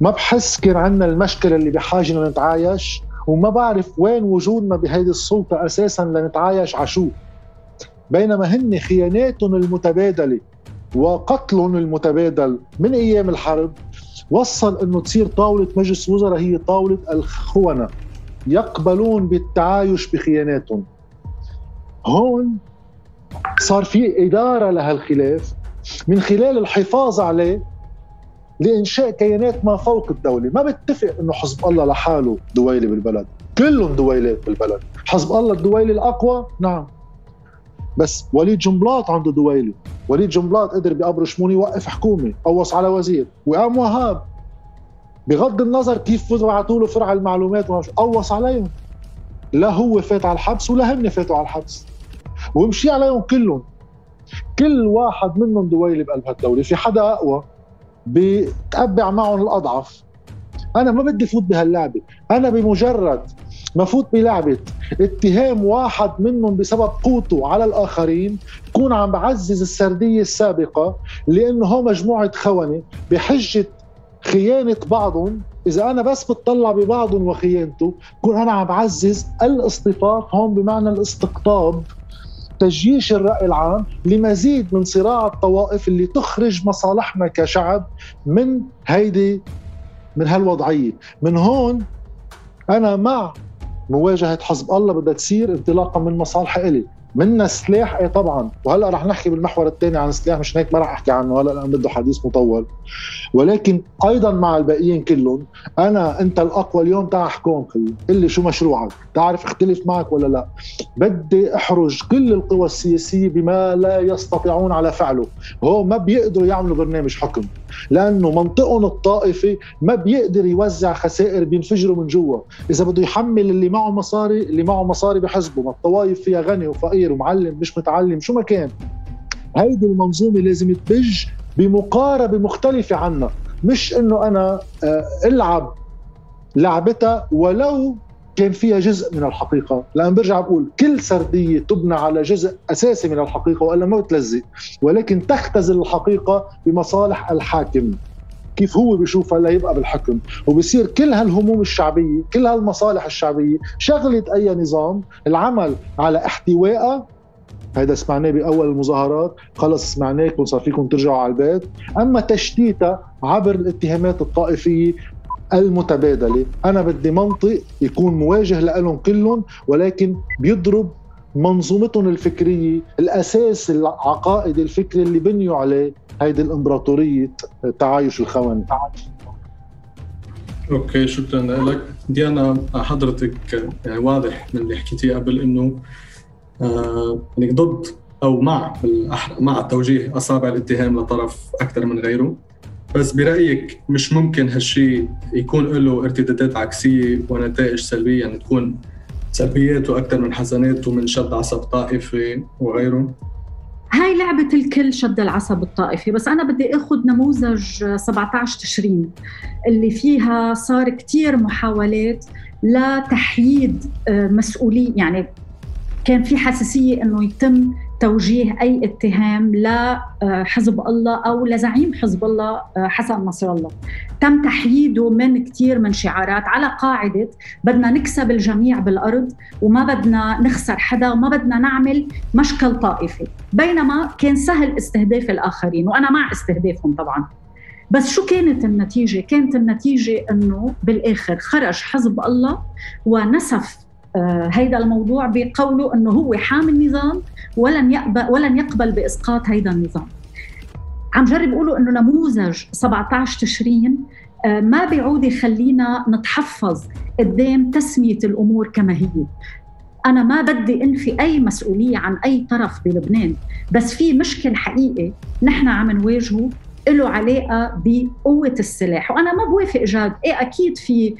ما بحس كان عندنا المشكلة اللي بحاجة نتعايش، وما بعرف وين وجودنا بهيدي السلطة أساساً لنتعايش عشو، بينما هن خياناتهم المتبادلة وقتلهم المتبادل من أيام الحرب وصل أنه تصير طاولة مجلس الوزراء هي طاولة الخونة، يقبلون بالتعايش بخياناتهم. هون صار في إدارة لهالخلاف من خلال الحفاظ عليه لإنشاء كيانات ما فوق الدولة. ما بتفق إنه حزب الله لحاله دويلة بالبلد، كلهم دويلات بالبلد. حزب الله الدويلة الأقوى نعم، بس وليد جنبلاط عنده دويلة. وليد جنبلاط قدر بقبر شموني يوقف حكومة، قوص على وزير، وقام وهاب بغض النظر كيف بعتوا له فرع المعلومات قوص عليهم، لا هو فات على الحبس ولا هن فاتوا على الحبس، ومشي عليهم كلهم. كل واحد منهم دويلة بقلب هالدولة، في حدا أقوى بتقبع معهم الأضعف. أنا ما بدي فوت بهاللعبة، أنا بمجرد ما فوت بلعبة اتهام واحد منهم بسبب قوته على الآخرين كون عم بعزز السردية السابقة، لأنه هو مجموعة خونة بحجة خيانة بعضهم. إذا أنا بس بتطلع ببعضهم وخيانته كون أنا عم بعزز الاصطفاف، هون بمعنى الاستقطاب، تجيش الرأي العام لمزيد من صراع الطوائف اللي تخرج مصالحنا كشعب من هيدي من هالوضعية. من هون أنا مع مواجهة حزب الله بدها تصير انطلاقا من مصالح إلي. منا سلاح إيه طبعا، وهلأ رح نحكي بالمحور الثاني عن السلاح، مش هيك ما رح أحكي عنه هلأ لأن بده حديث مطول، ولكن أيضا مع الباقيين كلهم. أنا أنت الأقوى اليوم، تعال حكوم خلي اللي شو مشروعك، تعرف اختلف معك ولا لا. بدي أحرج كل القوى السياسية بما لا يستطيعون على فعله. هو ما بيقدروا يعملوا برنامج حكم لأنه منطقهم الطائفي ما بيقدر يوزع خسائر، بينفجروا من جوا. إذا بده يحمل اللي معه مصاري، اللي معه مصاري بحزبه، ما الطوائف فيها غني وفقير ومعلم مش متعلم شو ما كان. هيدي المنظومة لازم تبج بمقاربة مختلفة عنا، مش إنه أنا ألعب لعبتها ولو كان فيها جزء من الحقيقة، لأن برجع بقول كل سردية تبنى على جزء أساسي من الحقيقة وإلا ما بتلزق، ولكن تختزل الحقيقة بمصالح الحاكم كيف هو بيشوفها ليبقى بالحكم، وبصير كل هالهموم الشعبية كل هالمصالح الشعبية شغلة أي نظام العمل على احتوائها. هيدا سمعناه بأول المظاهرات، خلص سمعناكم صار فيكم ترجعوا على البيت. أما تشتيتها عبر الاتهامات الطائفية المتبادلة، أنا بدي منطق يكون مواجه لهم كلهم، ولكن بيضرب منظومتهم الفكرية، الأساس العقائد الفكري اللي بنيوا عليه هيدي الإمبراطورية تعايش الخوان. أوكي شكراً لك ديانا. حضرتك يعني واضح من اللي حكيتيه قبل إنه آه يعني ضد أو مع مع توجيه أصابع الاتهام لطرف أكثر من غيره، بس برأيك مش ممكن هالشي يكون له ارتدادات عكسية ونتائج سلبية، يعني تكون سلبياته أكثر من حسناته من شد عصب طائفي وغيره؟ هاي لعبة الكل شد العصب الطائفي، بس أنا بدي أخذ نموذج سبعة عشر تشرين اللي فيها صار كتير محاولات لتحييد مسؤولين، يعني كان في حساسية إنه يتم توجيه أي اتهام لحزب الله أو لزعيم حزب الله حسن نصر الله. تم تحييده من كتير من شعارات على قاعدة بدنا نكسب الجميع بالأرض وما بدنا نخسر حدا وما بدنا نعمل مشكل طائفي، بينما كان سهل استهداف الآخرين، وأنا مع استهدافهم طبعاً. بس شو كانت النتيجة؟ كانت النتيجة إنه بالآخر خرج حزب الله ونسف هيدا الموضوع بقوله أنه هو حامي النظام ولن يقبل, ولن يقبل بإسقاط هيدا النظام. عم جرب أقوله أنه نموذج سبعة عشر تشرين ما بيعود يخلينا نتحفظ قدام تسمية الأمور كما هي. أنا ما بدي أنفي أي مسؤولية عن أي طرف بلبنان، بس في مشكل حقيقي نحن عم نواجهه له علاقه بقوه السلاح، وانا ما بوافق جاد. ايه اكيد في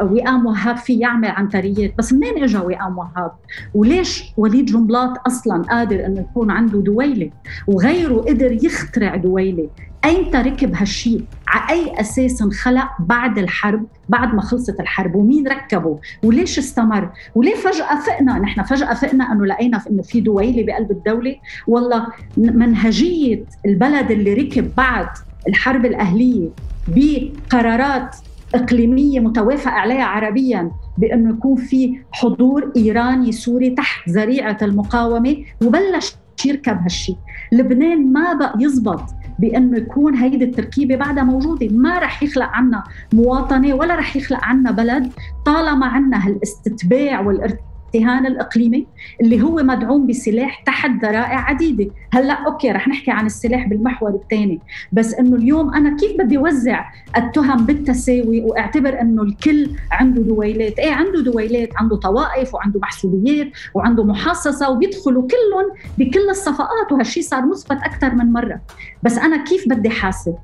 وئام وهاب في يعمل عنتريات، بس منين اجى وئام وهاب؟ وليش وليد جنبلاط اصلا قادر انه يكون عنده دويله وغيره قدر يخترع دويله؟ أين تركب هالشيء؟ على أي أساس انخلق بعد الحرب، بعد ما خلصت الحرب، ومين ركبه؟ وليش استمر؟ وليه فجأة فقنا؟ نحن فجأة فقنا أنه لقينا أنه في دويلة بقلب الدولة؟ والله منهجية البلد اللي ركب بعد الحرب الأهلية بقرارات إقليمية متوافق عليها عربياً بأنه يكون في حضور إيراني سوري تحت زريعة المقاومة، وبلش يركب هالشيء. لبنان ما بقى يزبط بأنه يكون هيدي التركيبة بعدها موجودة. ما رح يخلق عنا مواطنة ولا رح يخلق عنا بلد طالما عنا هالاستتباع والارتهان الإقليمي اللي هو مدعوم بسلاح تحت ذرائع عديدة. هلأ أوكي رح نحكي عن السلاح بالمحور الثاني، بس أنه اليوم أنا كيف بدي وزع التهم بالتساوي واعتبر أنه الكل عنده دويلات؟ إيه عنده دويلات، عنده طوائف وعنده محسوبيات وعنده محاصصة وبيدخلوا كلهم بكل الصفقات، وهالشي صار مثبت أكثر من مرة. بس أنا كيف بدي حاسب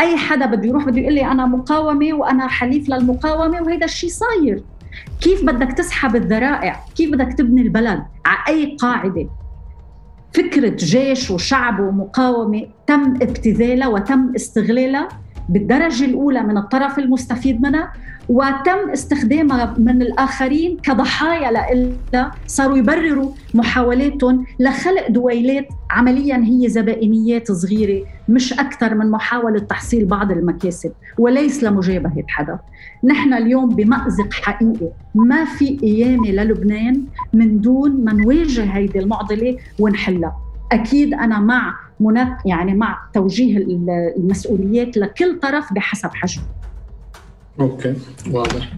أي حدا بده يروح بده يقول لي أنا مقاومة وأنا حليف للمقاومة؟ وهيدا الشي صاير. كيف بدك تسحب الذرائع؟ كيف بدك تبني البلد؟ على أي قاعدة؟ فكرة جيش وشعب ومقاومة تم ابتذالها وتم استغلالها بالدرجة الأولى من الطرف المستفيد منها، وتم استخدامها من الآخرين كضحايا لإلها. صاروا يبرروا محاولاتهم لخلق دويلات عملياً هي زبائنيات صغيرة، مش أكثر من محاولة تحصيل بعض المكاسب وليس لمجابهة حدا. نحن اليوم بمأزق حقيقي، ما في قيامة للبنان من دون ما نواجه هيدي المعضلة ونحلها. أكيد أنا مع منق... يعني مع توجيه المسؤوليات لكل طرف بحسب حجمه. أوكي، واضح.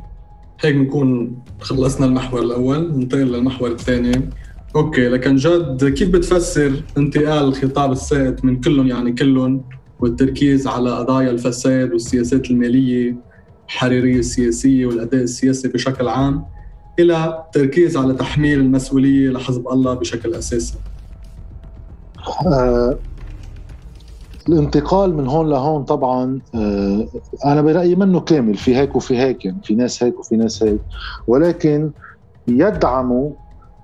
هيك بنكون خلصنا المحور الأول، ننتقل للمحور الثاني. أوكي، لكن جاد كيف بتفسر انتقال الخطاب السائد من كلهم يعني كلهم والتركيز على قضايا الفساد والسياسات المالية الحريرية السياسية والأداء السياسي بشكل عام إلى تركيز على تحميل المسؤولية لحزب الله بشكل أساسي؟ آه، الانتقال من هون لهون طبعا آه، أنا برأيي منه كامل، في هيك وفي هيك، يعني في ناس هيك وفي ناس هيك، ولكن يدعموا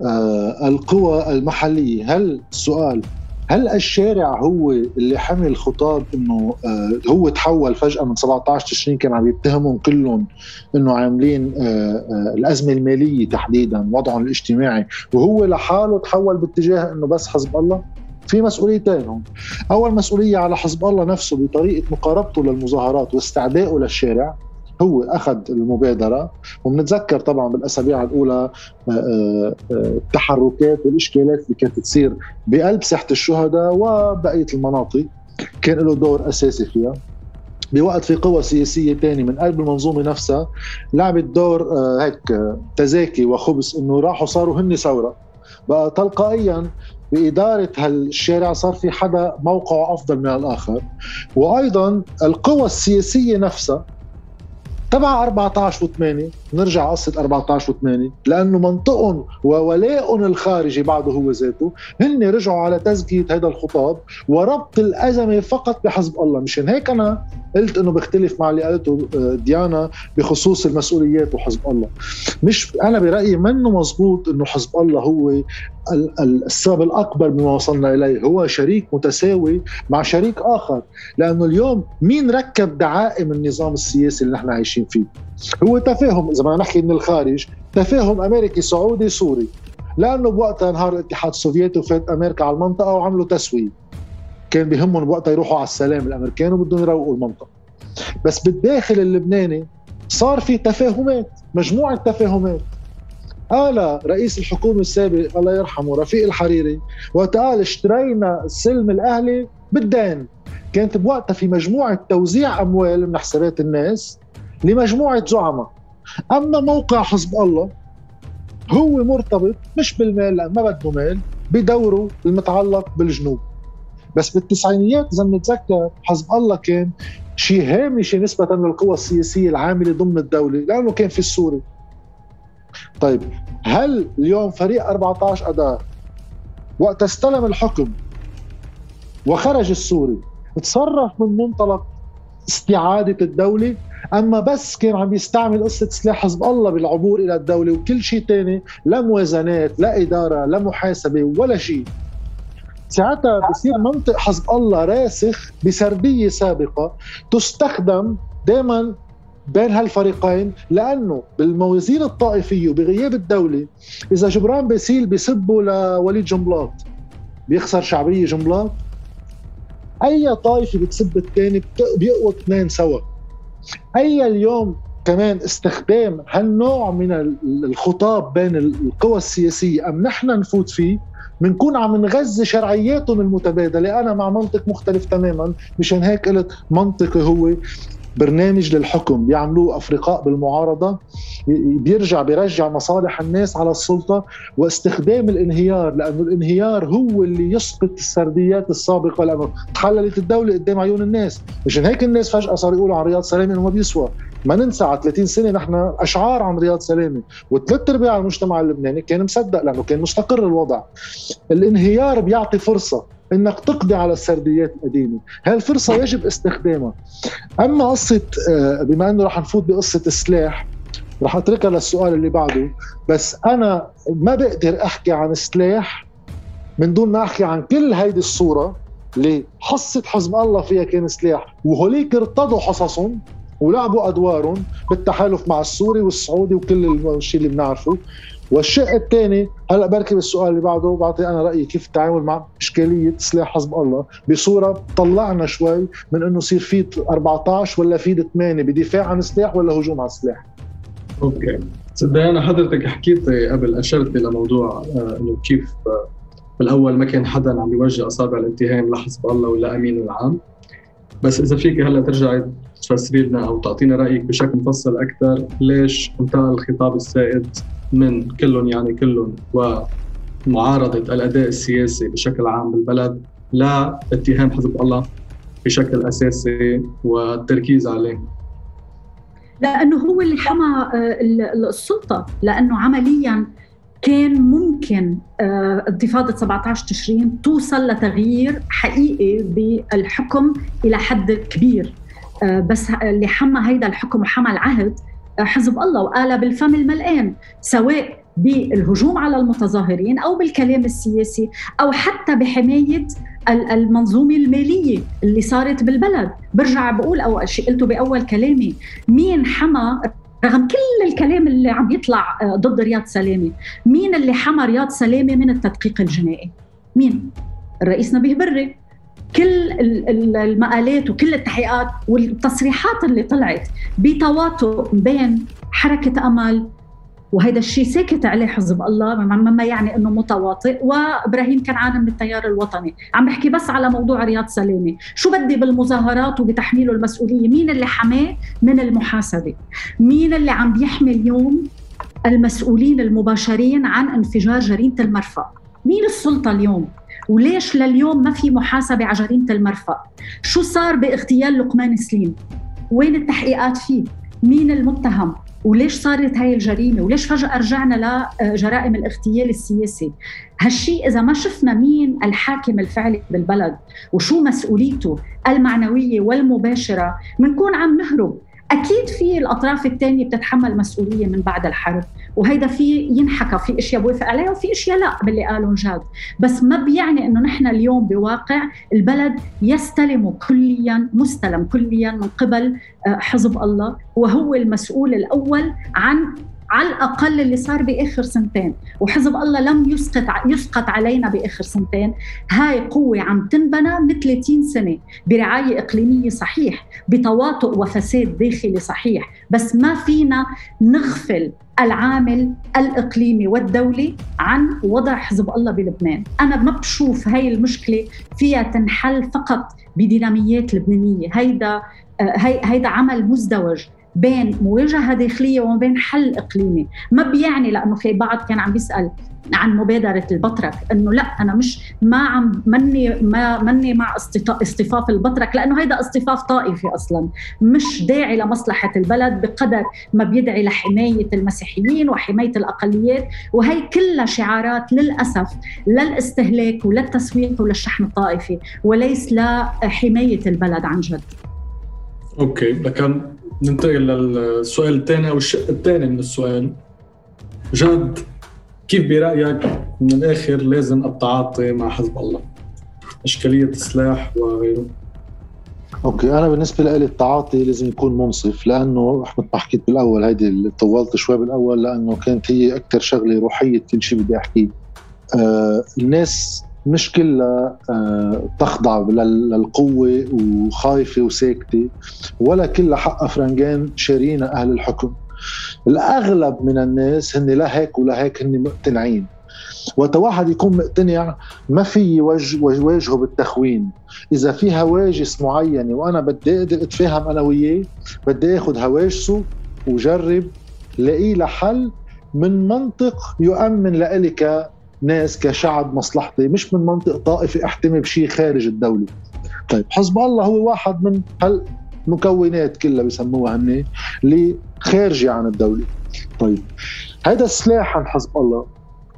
آه، القوى المحلية. هل السؤال هل الشارع هو اللي حمل خطاب انه آه هو تحول فجأة من سبعة عشر تشرين كانوا عم يتهمون كلهم انه عاملين آه آه الأزمة المالية تحديدا وضعهم الاجتماعي، وهو لحاله تحول باتجاه انه بس حزب الله؟ في مسؤوليتين هون. أول مسؤولية على حزب الله نفسه بطريقة مقاربته للمظاهرات واستعدائه للشارع، هو أخذ المبادرة. ومنتذكر طبعا بالأسابيع الأولى التحركات والإشكالات اللي كانت تصير بقلب ساحة الشهداء وبقية المناطق كان له دور أساسي فيها. بوقت في قوى سياسية تاني من قلب المنظومة نفسها لعبت دور هيك تزاكي وخبز، إنه راحوا صاروا هني ثورة. بقى تلقائيا بإدارة هالشارع صار في حدا موقعه أفضل من الآخر. وأيضا القوى السياسية نفسها تبع أربعة عشر وثمانية، نرجع قصة أربعة عشر وثمانية، لأنه منطقهم وولاءهم الخارجي بعده هو ذاته هن رجعوا على تزكية هذا الخطاب وربط الأزمة فقط بحزب الله. مشان هيك أنا قلت أنه بختلف مع اللي قالته ديانا بخصوص المسؤوليات وحزب الله. مش أنا برأيي منه مزبوط أنه حزب الله هو السبب الأكبر مما وصلنا إليه، هو شريك متساوي مع شريك آخر. لأنه اليوم مين ركب دعائم النظام السياسي اللي نحن عايشين فيه؟ هو تفاهم، إذا ما نحكي من الخارج، تفاهم أمريكي سعودي سوري، لأنه بوقتها انهار الاتحاد السوفيتي وفات أمريكا على المنطقة وعملوا تسوية. كان بهمهم بوقتها يروحوا على السلام الأمريكان وبدهم يروقوا المنطقة. بس بالداخل اللبناني صار في تفاهمات، مجموعة تفاهمات. قال رئيس الحكومة السابق الله يرحمه رفيق الحريري وتقال اشترينا السلم الأهلي بالدين. كانت بوقتها في مجموعة توزيع أموال من حسابات الناس لمجموعة زعماء. أما موقع حزب الله هو مرتبط مش بالمال، لا ما بده مال، بدوره المتعلق بالجنوب. بس بالتسعينيات إذا بنتذكر حزب الله كان شيء هامش نسبة للقوى السياسية العاملة ضمن الدولة، لأنه كان في السوري. طيب هل اليوم فريق أربعة عشر أذار وقت استلم الحكم وخرج السوري اتصرف من منطلق استعادة الدولة، أما بس كان عم يستعمل قصة سلاح حزب الله بالعبور إلى الدولة، وكل شيء تاني لا موازنات لا إدارة لا محاسبة ولا شيء. ساعتها بصير منطق حزب الله راسخ بسردية سابقة تستخدم دائما بين هالفريقين، لأنه بالموازين الطائفية وبغياب الدولة إذا جبران باسيل بيسبوا لوليد جنبلاط بيخسر شعبية جنبلاط. أي طائفة بتسب الثاني بيقوى اثنين سوا. أي اليوم كمان استخدام هالنوع من الخطاب بين القوى السياسية أم نحن نفوت فيه، منكون عم نغذي شرعياتهم المتبادلة. أنا مع منطق مختلف تماما، مشان هيك قلت منطقي هو برنامج للحكم بيعملوه أفرقاء بالمعارضة، بيرجع بيرجع مصالح الناس على السلطة واستخدام الانهيار، لأنه الانهيار هو اللي يسقط السرديات السابقة، لأنه تحللت الدولة قدام عيون الناس. عشان هيك الناس فجأة صار يقولوا عن رياض سلامة إنه ما بيسوى. ما ننسى على ثلاثين سنة نحن أشعار عن رياض سلامة، وثلاث أرباع المجتمع اللبناني كان مصدق لأنه كان مستقر الوضع. الانهيار بيعطي فرصة إنك تقضي على السرديات القديمة، هالفرصة يجب استخدامها. أما قصة، بما أنه رح نفوت بقصة السلاح رح أتركها للسؤال اللي بعده، بس أنا ما بقدر أحكي عن السلاح من دون ما أحكي عن كل هيدي الصورة اللي حصة حزب الله فيها كان سلاح، وهوليك ارتضوا حصصهم ولعبوا أدوارهم بالتحالف مع السوري والسعودي وكل الشيء اللي بنعرفه. والشيء الثاني، هلا بركب السؤال اللي بعده وبعطي انا رايي كيف التعامل مع اشكاليه سلاح حزب الله بصوره طلعنا شوي من انه يصير في أربعة عشر ولا في ثمانية بدفاع عن السلاح ولا هجوم على السلاح. اوكي، صدقني حضرتك حكيت قبل، اشرت لموضوع انه كيف بالاول ما كان حدا عم يوجه اصابع الاتهام لحزب الله ولا امينه العام، بس اذا فيك هلا ترجعي تفسري لنا او تعطينا رايك بشكل مفصل اكثر، ليش انتهى الخطاب السائد من كلهم يعني كلهم ومعارضة الأداء السياسي بشكل عام بالبلد لا اتهام حزب الله بشكل أساسي والتركيز عليه؟ لأنه هو اللي حمى السلطة، لأنه عملياً كان ممكن انتفاضة سبعة عشر تشرين توصل لتغيير حقيقي بالحكم إلى حد كبير، بس اللي حمى هيدا الحكم وحمى العهد حزب الله وقال بالفم الملآن، سواء بالهجوم على المتظاهرين أو بالكلام السياسي أو حتى بحماية المنظومة المالية اللي صارت بالبلد. برجع بقول أول شيء قلته بأول كلامي، مين حمى رغم كل الكلام اللي عم يطلع ضد رياض سلامة، مين اللي حمى رياض سلامة من التدقيق الجنائي؟ مين؟ الرئيس نبيه بري. كل المقالات وكل التحقيقات والتصريحات اللي طلعت بتواطؤ بين حركة أمل، وهذا الشيء ساكت عليه حزب الله مما يعني أنه متواطئ، وإبراهيم كنعان من التيار الوطني. عم بحكي بس على موضوع رياض سلامة، شو بدي بالمظاهرات وبتحميله المسؤولية؟ مين اللي حماه من المحاسبة؟ مين اللي عم بيحمي اليوم المسؤولين المباشرين عن انفجار جريمة المرفأ؟ مين السلطة اليوم؟ وليش لليوم ما في محاسبة على جريمة المرفأ؟ شو صار باغتيال لقمان سليم؟ وين التحقيقات فيه؟ مين المتهم؟ وليش صارت هاي الجريمة؟ وليش فجأة رجعنا لجرائم الاغتيال السياسي؟ هالشي إذا ما شفنا مين الحاكم الفعلي بالبلد وشو مسؤوليته المعنوية والمباشرة منكون عم نهرب. أكيد في الأطراف التانية بتتحمل مسؤولية من بعد الحرب، وهيدا فيه ينحكى، في إشياء بوافق عليها وفي إشياء لا باللي قالوا جاد، بس ما بيعني إنه نحن اليوم بواقع البلد يستلم كلياً، مستلم كلياً من قبل حزب الله، وهو المسؤول الأول عن على الأقل اللي صار بآخر سنتين، وحزب الله لم يسقط يسقط علينا بآخر سنتين. هاي قوة عم تنبنى من ثلاثين سنة برعاية إقليمية صحيح، بتواطؤ وفساد داخلي صحيح، بس ما فينا نغفل العامل الإقليمي والدولي عن وضع حزب الله بلبنان. أنا ما بشوف هاي المشكلة فيها تنحل فقط بديناميات لبنانية، هيدا هيدا عمل مزدوج بين مواجهة داخلية وبين حل إقليمي. ما بيعني لأنه في بعض كان عم بيسأل عن مبادرة البطرك إنه لا أنا مش ما عم مني ما مني مع اصطفاف البطرك، لأنه هيدا اصطفاف طائفي أصلاً مش داعي لمصلحة البلد بقدر ما بيدعي لحماية المسيحيين وحماية الأقليات، وهي كلها شعارات للأسف للاستهلاك وللتسويق وللشحن الطائفي وليس لحماية البلد عن جد. أوكي، لكن ننتقل للسؤال الثاني والشق الثاني من السؤال. جاد، كيف برأيك من الآخر لازم التعاطي مع حزب الله؟ إشكالية السلاح وغيره. أوكي، أنا بالنسبة لي التعاطي لازم يكون منصف، لأنه مثل ما حكيت بالأول، هيدي طولت شوي بالأول لأنه كانت هي أكثر شغلة روحية كل شيء بدي أحكيه. آه الناس مش كلها آه تخضع للقوة وخايفة وساكتة، ولا كلها حق فرنجان شارين أهل الحكم. الأغلب من الناس هن لا هيك ولا هيك، هن مقتنعين. وتواحد يكون مقتنع ما في واجهه بالتخوين. إذا في هواجس معينة وأنا بدي أقدر أتفاهم أنا وياه، بدي أخذ هواجسه وجرب لقي له حل من منطق يؤمن لإلي كناس كشعب مصلحتي، مش من منطق طائفي أحتمي بشيء خارج الدولة. طيب، حزب الله هو واحد من هل مكونات كلها بيسموها هني اللي خارجة عن الدولة. طيب، هذا السلاح عن حزب الله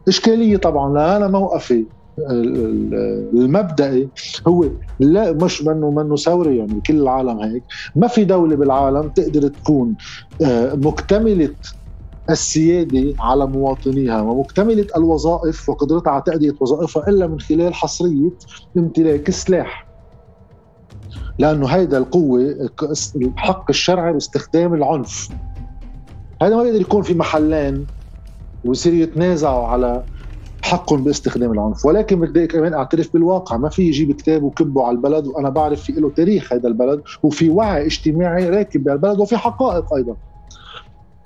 إشكالية طبعاً. لا، أنا موقفي المبدئي هو لا، مش منه منه ثوري، يعني كل العالم هيك. ما في دولة بالعالم تقدر تكون مكتملة السيادة على مواطنيها ومكتملة الوظائف وقدرتها على تأدية وظائفها إلا من خلال حصرية امتلاك السلاح، لأنه هيدا القوة الحق الشرعي باستخدام العنف. هذا ما بيقدر يكون في محلين ويصير يتنازعوا على حقهم باستخدام العنف. ولكن بدي كمان أعترف بالواقع، ما في يجيب كتاب وكبه على البلد، وأنا بعرف في له تاريخ هيدا البلد وفي وعي اجتماعي راكب بالبلد وفي حقائق أيضا.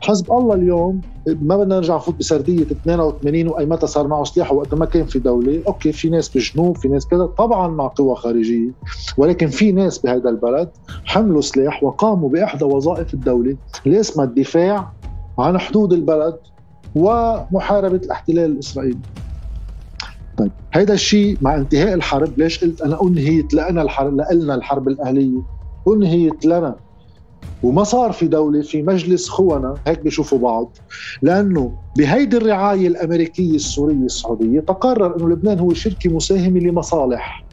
حزب الله اليوم ما بدنا نرجع نفوت بسردية اثنين وثمانين وأي متى صار معه سلاح وقت ما كان في دولة. أوكي، في ناس بالجنوب، في ناس كذا طبعا مع قوى خارجية، ولكن في ناس بهذا البلد حملوا سلاح وقاموا بإحدى وظائف الدولة اللي اسمها الدفاع عن حدود البلد ومحاربة الاحتلال الإسرائيلي. طيب، هذا الشيء مع انتهاء الحرب، ليش قلت أنا أنهيت لأنا الحرب لألنا الحرب الأهلية أنهيت لنا وما صار في دولة في مجلس خونة هيك بيشوفوا بعض، لأنه بهيدي الرعاية الأمريكية السورية السعودية تقرر أنه لبنان هو شركة مساهمة لمصالح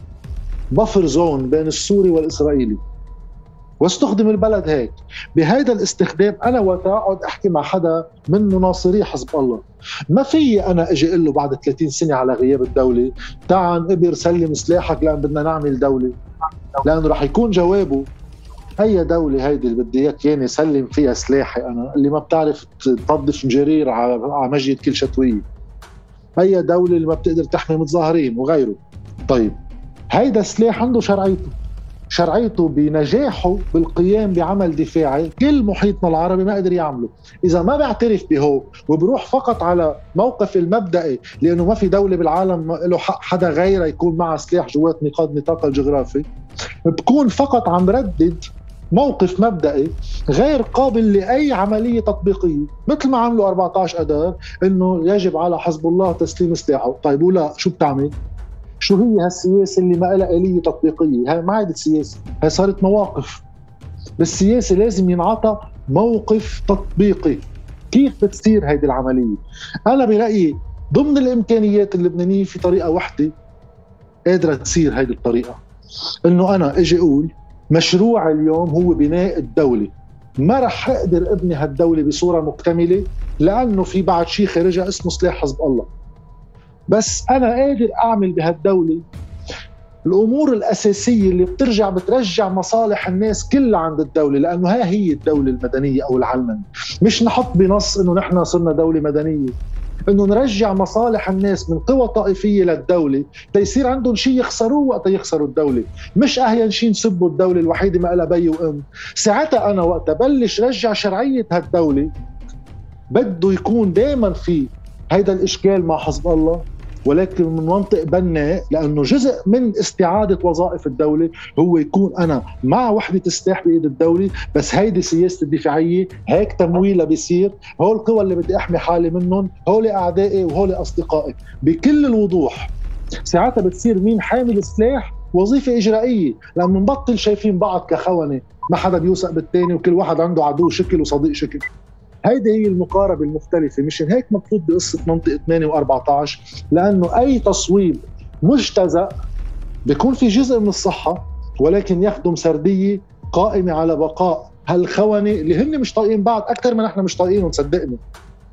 بفر زون بين السوري والإسرائيلي، واستخدم البلد هيك. بهيدا الاستخدام أنا وتقعد أحكي مع حدا من مناصري حزب الله، ما في أنا أجي أقول له بعد ثلاثين سنة على غياب الدولة تعال نقبر سلم سلاحك لأن بدنا نعمل دولة، لأنه رح يكون جوابه هي دولة هيدي اللي بدي اياك يعني سلم فيها سلاحي أنا اللي ما بتعرف تنظف مجرير على مجية كل شتوية، هي دولة اللي ما بتقدر تحمي متظاهرين وغيره. طيب، هيدا سلاح عنده شرعيته، شرعيته بنجاحه بالقيام بعمل دفاعي كل محيطنا العربي ما قدر يعمله. إذا ما بعترف بهو وبروح فقط على موقف المبدئي لأنه ما في دولة بالعالم له حق حدا غيره يكون معه سلاح جوات نقاط نطاق الجغرافي، بكون فقط عم ردد موقف مبدئي غير قابل لأي عملية تطبيقية، مثل ما عملوا أربعة عشر أذار إنه يجب على حزب الله تسليم سلاحه. طيب، ولا شو بتعمل؟ شو هي هالسياسة اللي ما لها آلية تطبيقية؟ هاي ما عادت سياسة، هاي صارت مواقف. بالسياسة لازم ينعطى موقف تطبيقي. كيف بتصير هيدي العملية؟ أنا برأيي ضمن الإمكانيات اللبنانية في طريقة واحدة قادرة تصير هيدي الطريقة، إنه أنا أجي أقول مشروع اليوم هو بناء الدولة، ما رح أقدر أبني هالدولة بصورة مكتملة لأنه في بعد شيء خارجها اسمه سلاح حزب الله، بس أنا قادر أعمل بهالدولة الأمور الأساسية اللي بترجع بترجع مصالح الناس كلها عند الدولة، لأنه ها هي الدولة المدنية أو العلمانية. مش نحط بنص إنه نحن صرنا دولة مدنية، إنه نرجع مصالح الناس من قوى طائفية للدولة تيصير عندهم شيء يخسروه وقت يخسروا الدولة، مش أهين شيء نسبوا الدولة الوحيدة ما لها بي وأم. ساعتها أنا وقت أبلش رجع شرعية هالدولة بده يكون دائما في هيدا الإشكال مع حزب الله ولكن من منطق بناء، لأنه جزء من استعادة وظائف الدولة هو يكون أنا مع وحدة السلاح بإيد الدولة، بس هيدي سياسة الدفاعية، هيك تمويلها بيصير، هول القوى اللي بدي أحمي حالي منهم، هول أعدائي وهول أصدقائي بكل الوضوح. ساعتها بتصير مين حامل السلاح وظيفة إجرائية، لأنه نبطل شايفين بعض كخونة، ما حدا بيوثق بالتاني وكل واحد عنده عدو شكل وصديق شكل. هيدي هي المقاربة المختلفة، مشان هيك مطلوب بقصة منطقة ثمانية وأربعة عشر، لأنه أي تصويب مجتزأ بيكون في جزء من الصحة، ولكن يخدم سردية قائمة على بقاء هالخونة اللي هن مش طايقين بعض أكثر من احنا مش طايقينهم صدقني،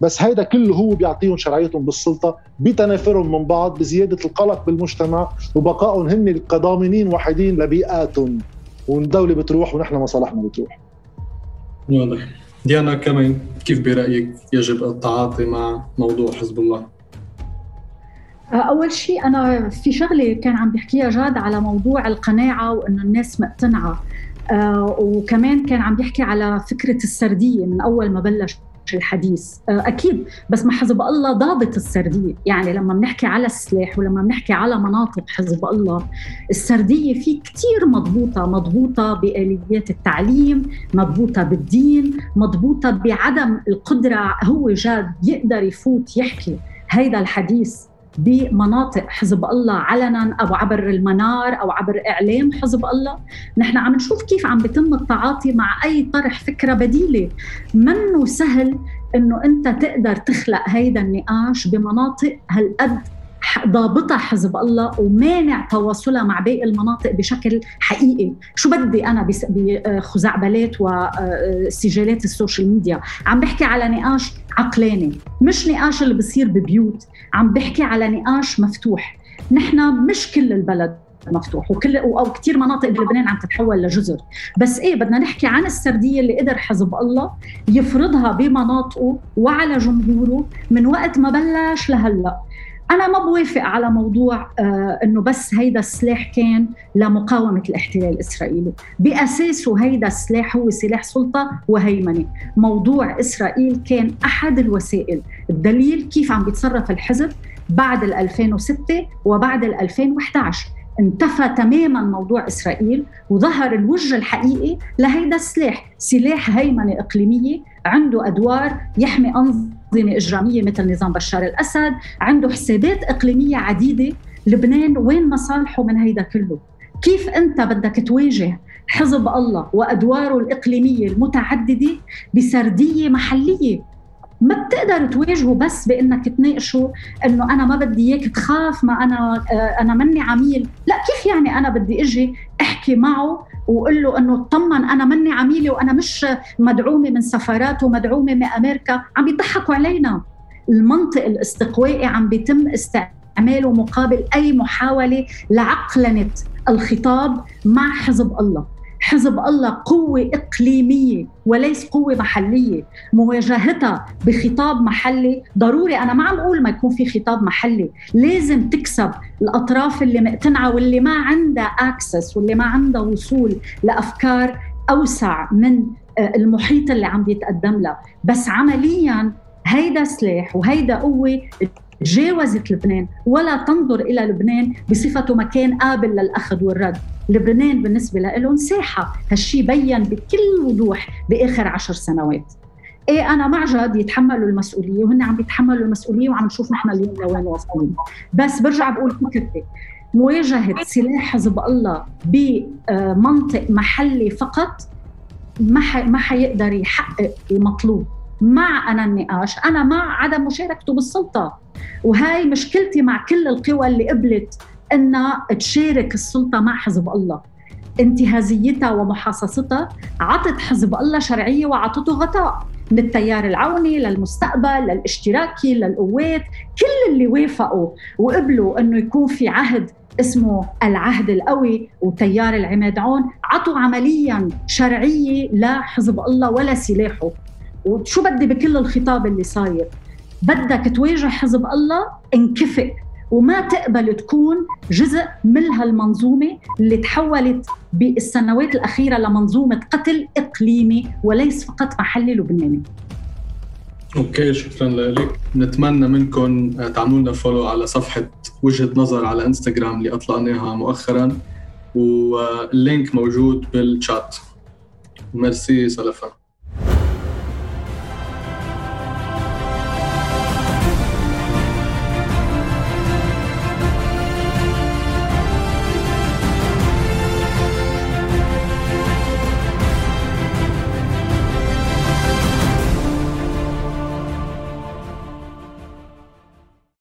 بس هيدا كله هو بيعطيهم شرعيتهم بالسلطة بتنافرهم من بعض بزيادة القلق بالمجتمع وبقائهم هن كضامنين وحيدين لبيئاتهم، والدولة بتروح ونحن مصالحنا بتروح. واضح. ديانا كمان كيف برأيك يجب التعاطي مع موضوع حزب الله؟ أول شيء أنا في شغلة كان عم بيحكيها جاد على موضوع القناعة وأنه الناس مقتنعة، آه وكمان كان عم بيحكي على فكرة السردية من أول ما بلش الحديث. أكيد بس ما حزب الله ضابط السردية، يعني لما بنحكي على السلاح ولما بنحكي على مناطق حزب الله السردية فيه كتير مضبوطة، مضبوطة بآليات التعليم، مضبوطة بالدين، مضبوطة بعدم القدرة. هو جاد يقدر يفوت يحكي هيدا الحديث بمناطق حزب الله علناً أو عبر المنار أو عبر إعلام حزب الله. نحن عم نشوف كيف عم بتم التعاطي مع أي طرح فكرة بديلة، منه سهل أنه أنت تقدر تخلق هيدا النقاش بمناطق هالقد ضابطة حزب الله ومانع تواصلها مع باقي المناطق بشكل حقيقي. شو بدي أنا بخزعبلات وسجالات السوشيال ميديا؟ عم بحكي على نقاش عقلاني، مش نقاش اللي بصير ببيوت، عم بحكي على نقاش مفتوح. نحن مش كل البلد مفتوح وكل أو كتير مناطق بلبنان عم تتحول لجزر، بس إيه بدنا نحكي عن السردية اللي قدر حزب الله يفرضها بمناطقه وعلى جمهوره من وقت ما بلش لهلأ. أنا ما بوافق على موضوع آه أنه بس هيدا السلاح كان لمقاومة الاحتلال الإسرائيلي. بأساسه هيدا السلاح هو سلاح سلطة وهيمنة. موضوع إسرائيل كان أحد الوسائل. الدليل كيف عم بيتصرف الحزب بعد ألفين وستة وبعد ألفين وإحدى عشر، انتفى تماماً موضوع إسرائيل وظهر الوجه الحقيقي لهيدا السلاح، سلاح هيمنة إقليمية عنده أدوار يحمي أنظمة إجرامية مثل نظام بشار الأسد، عنده حسابات إقليمية عديدة. لبنان وين مصالحه من هيدا كله؟ كيف أنت بدك تواجه حزب الله وأدواره الإقليمية المتعددة بسردية محلية؟ ما بتقدر تواجهه بس بأنك تناقشه أنه أنا ما بدي إياك تخاف، ما أنا أنا مني عميل. لا، كيف يعني أنا بدي أجي أحكي معه وأقول له أنه اطمن أنا مني عميلة وأنا مش مدعومة من سفارات ومدعومة من أمريكا؟ عم بيضحكوا علينا. المنطق الاستقوائي عم بيتم استعماله مقابل أي محاولة لعقلنة الخطاب مع حزب الله. حزب الله قوة إقليمية وليس قوة محلية، مواجهتها بخطاب محلي ضروري. أنا ما عم أقول ما يكون في خطاب محلي، لازم تكسب الأطراف اللي مقتنعة واللي ما عندها أكسس واللي ما عندها وصول لأفكار أوسع من المحيط اللي عم بيتقدم لها. بس عملياً هيدا سلاح وهيدا قوة تجاوزت لبنان ولا تنظر إلى لبنان بصفته مكان قابل للأخذ والرد. لبنان بالنسبة لهم ساحة. هالشي بيّن بكل وضوح بآخر عشر سنوات. إيه أنا مع جاد يتحملوا المسؤولية وهن عم يتحملوا المسؤولية وعم نشوف نحن اليوم لوين واصلين. بس برجع بقول فكرتي مواجهة سلاح حزب الله بمنطق محلي فقط ما حيقدر يحقق المطلوب. مع أنا النقاش، أنا مع عدم مشاركته بالسلطة، وهاي مشكلتي مع كل القوى اللي قبلت أنها تشارك السلطة مع حزب الله. انتهازيتها ومحاصصتها عطت حزب الله شرعية وعطته غطاء، من التيار العوني للمستقبل للاشتراكي للقوات. كل اللي وافقوا وقبلوا أنه يكون في عهد اسمه العهد القوي وتيار العماد عون عطوا عملياً شرعية لا حزب الله ولا سلاحه. وشو بدي بكل الخطاب اللي صاير؟ بدك تواجه حزب الله، انكفئ وما تقبل تكون جزء من هالمنظومة اللي تحولت بالسنوات الأخيرة لمنظومة قتل إقليمي وليس فقط محلي لبناني. اوكي شكرا لك. نتمنى منكم تعملوا لنا فولو على صفحه وجهه نظر على انستغرام اللي اطلقناها مؤخرا، واللينك موجود بالشات. ميرسي سلفا.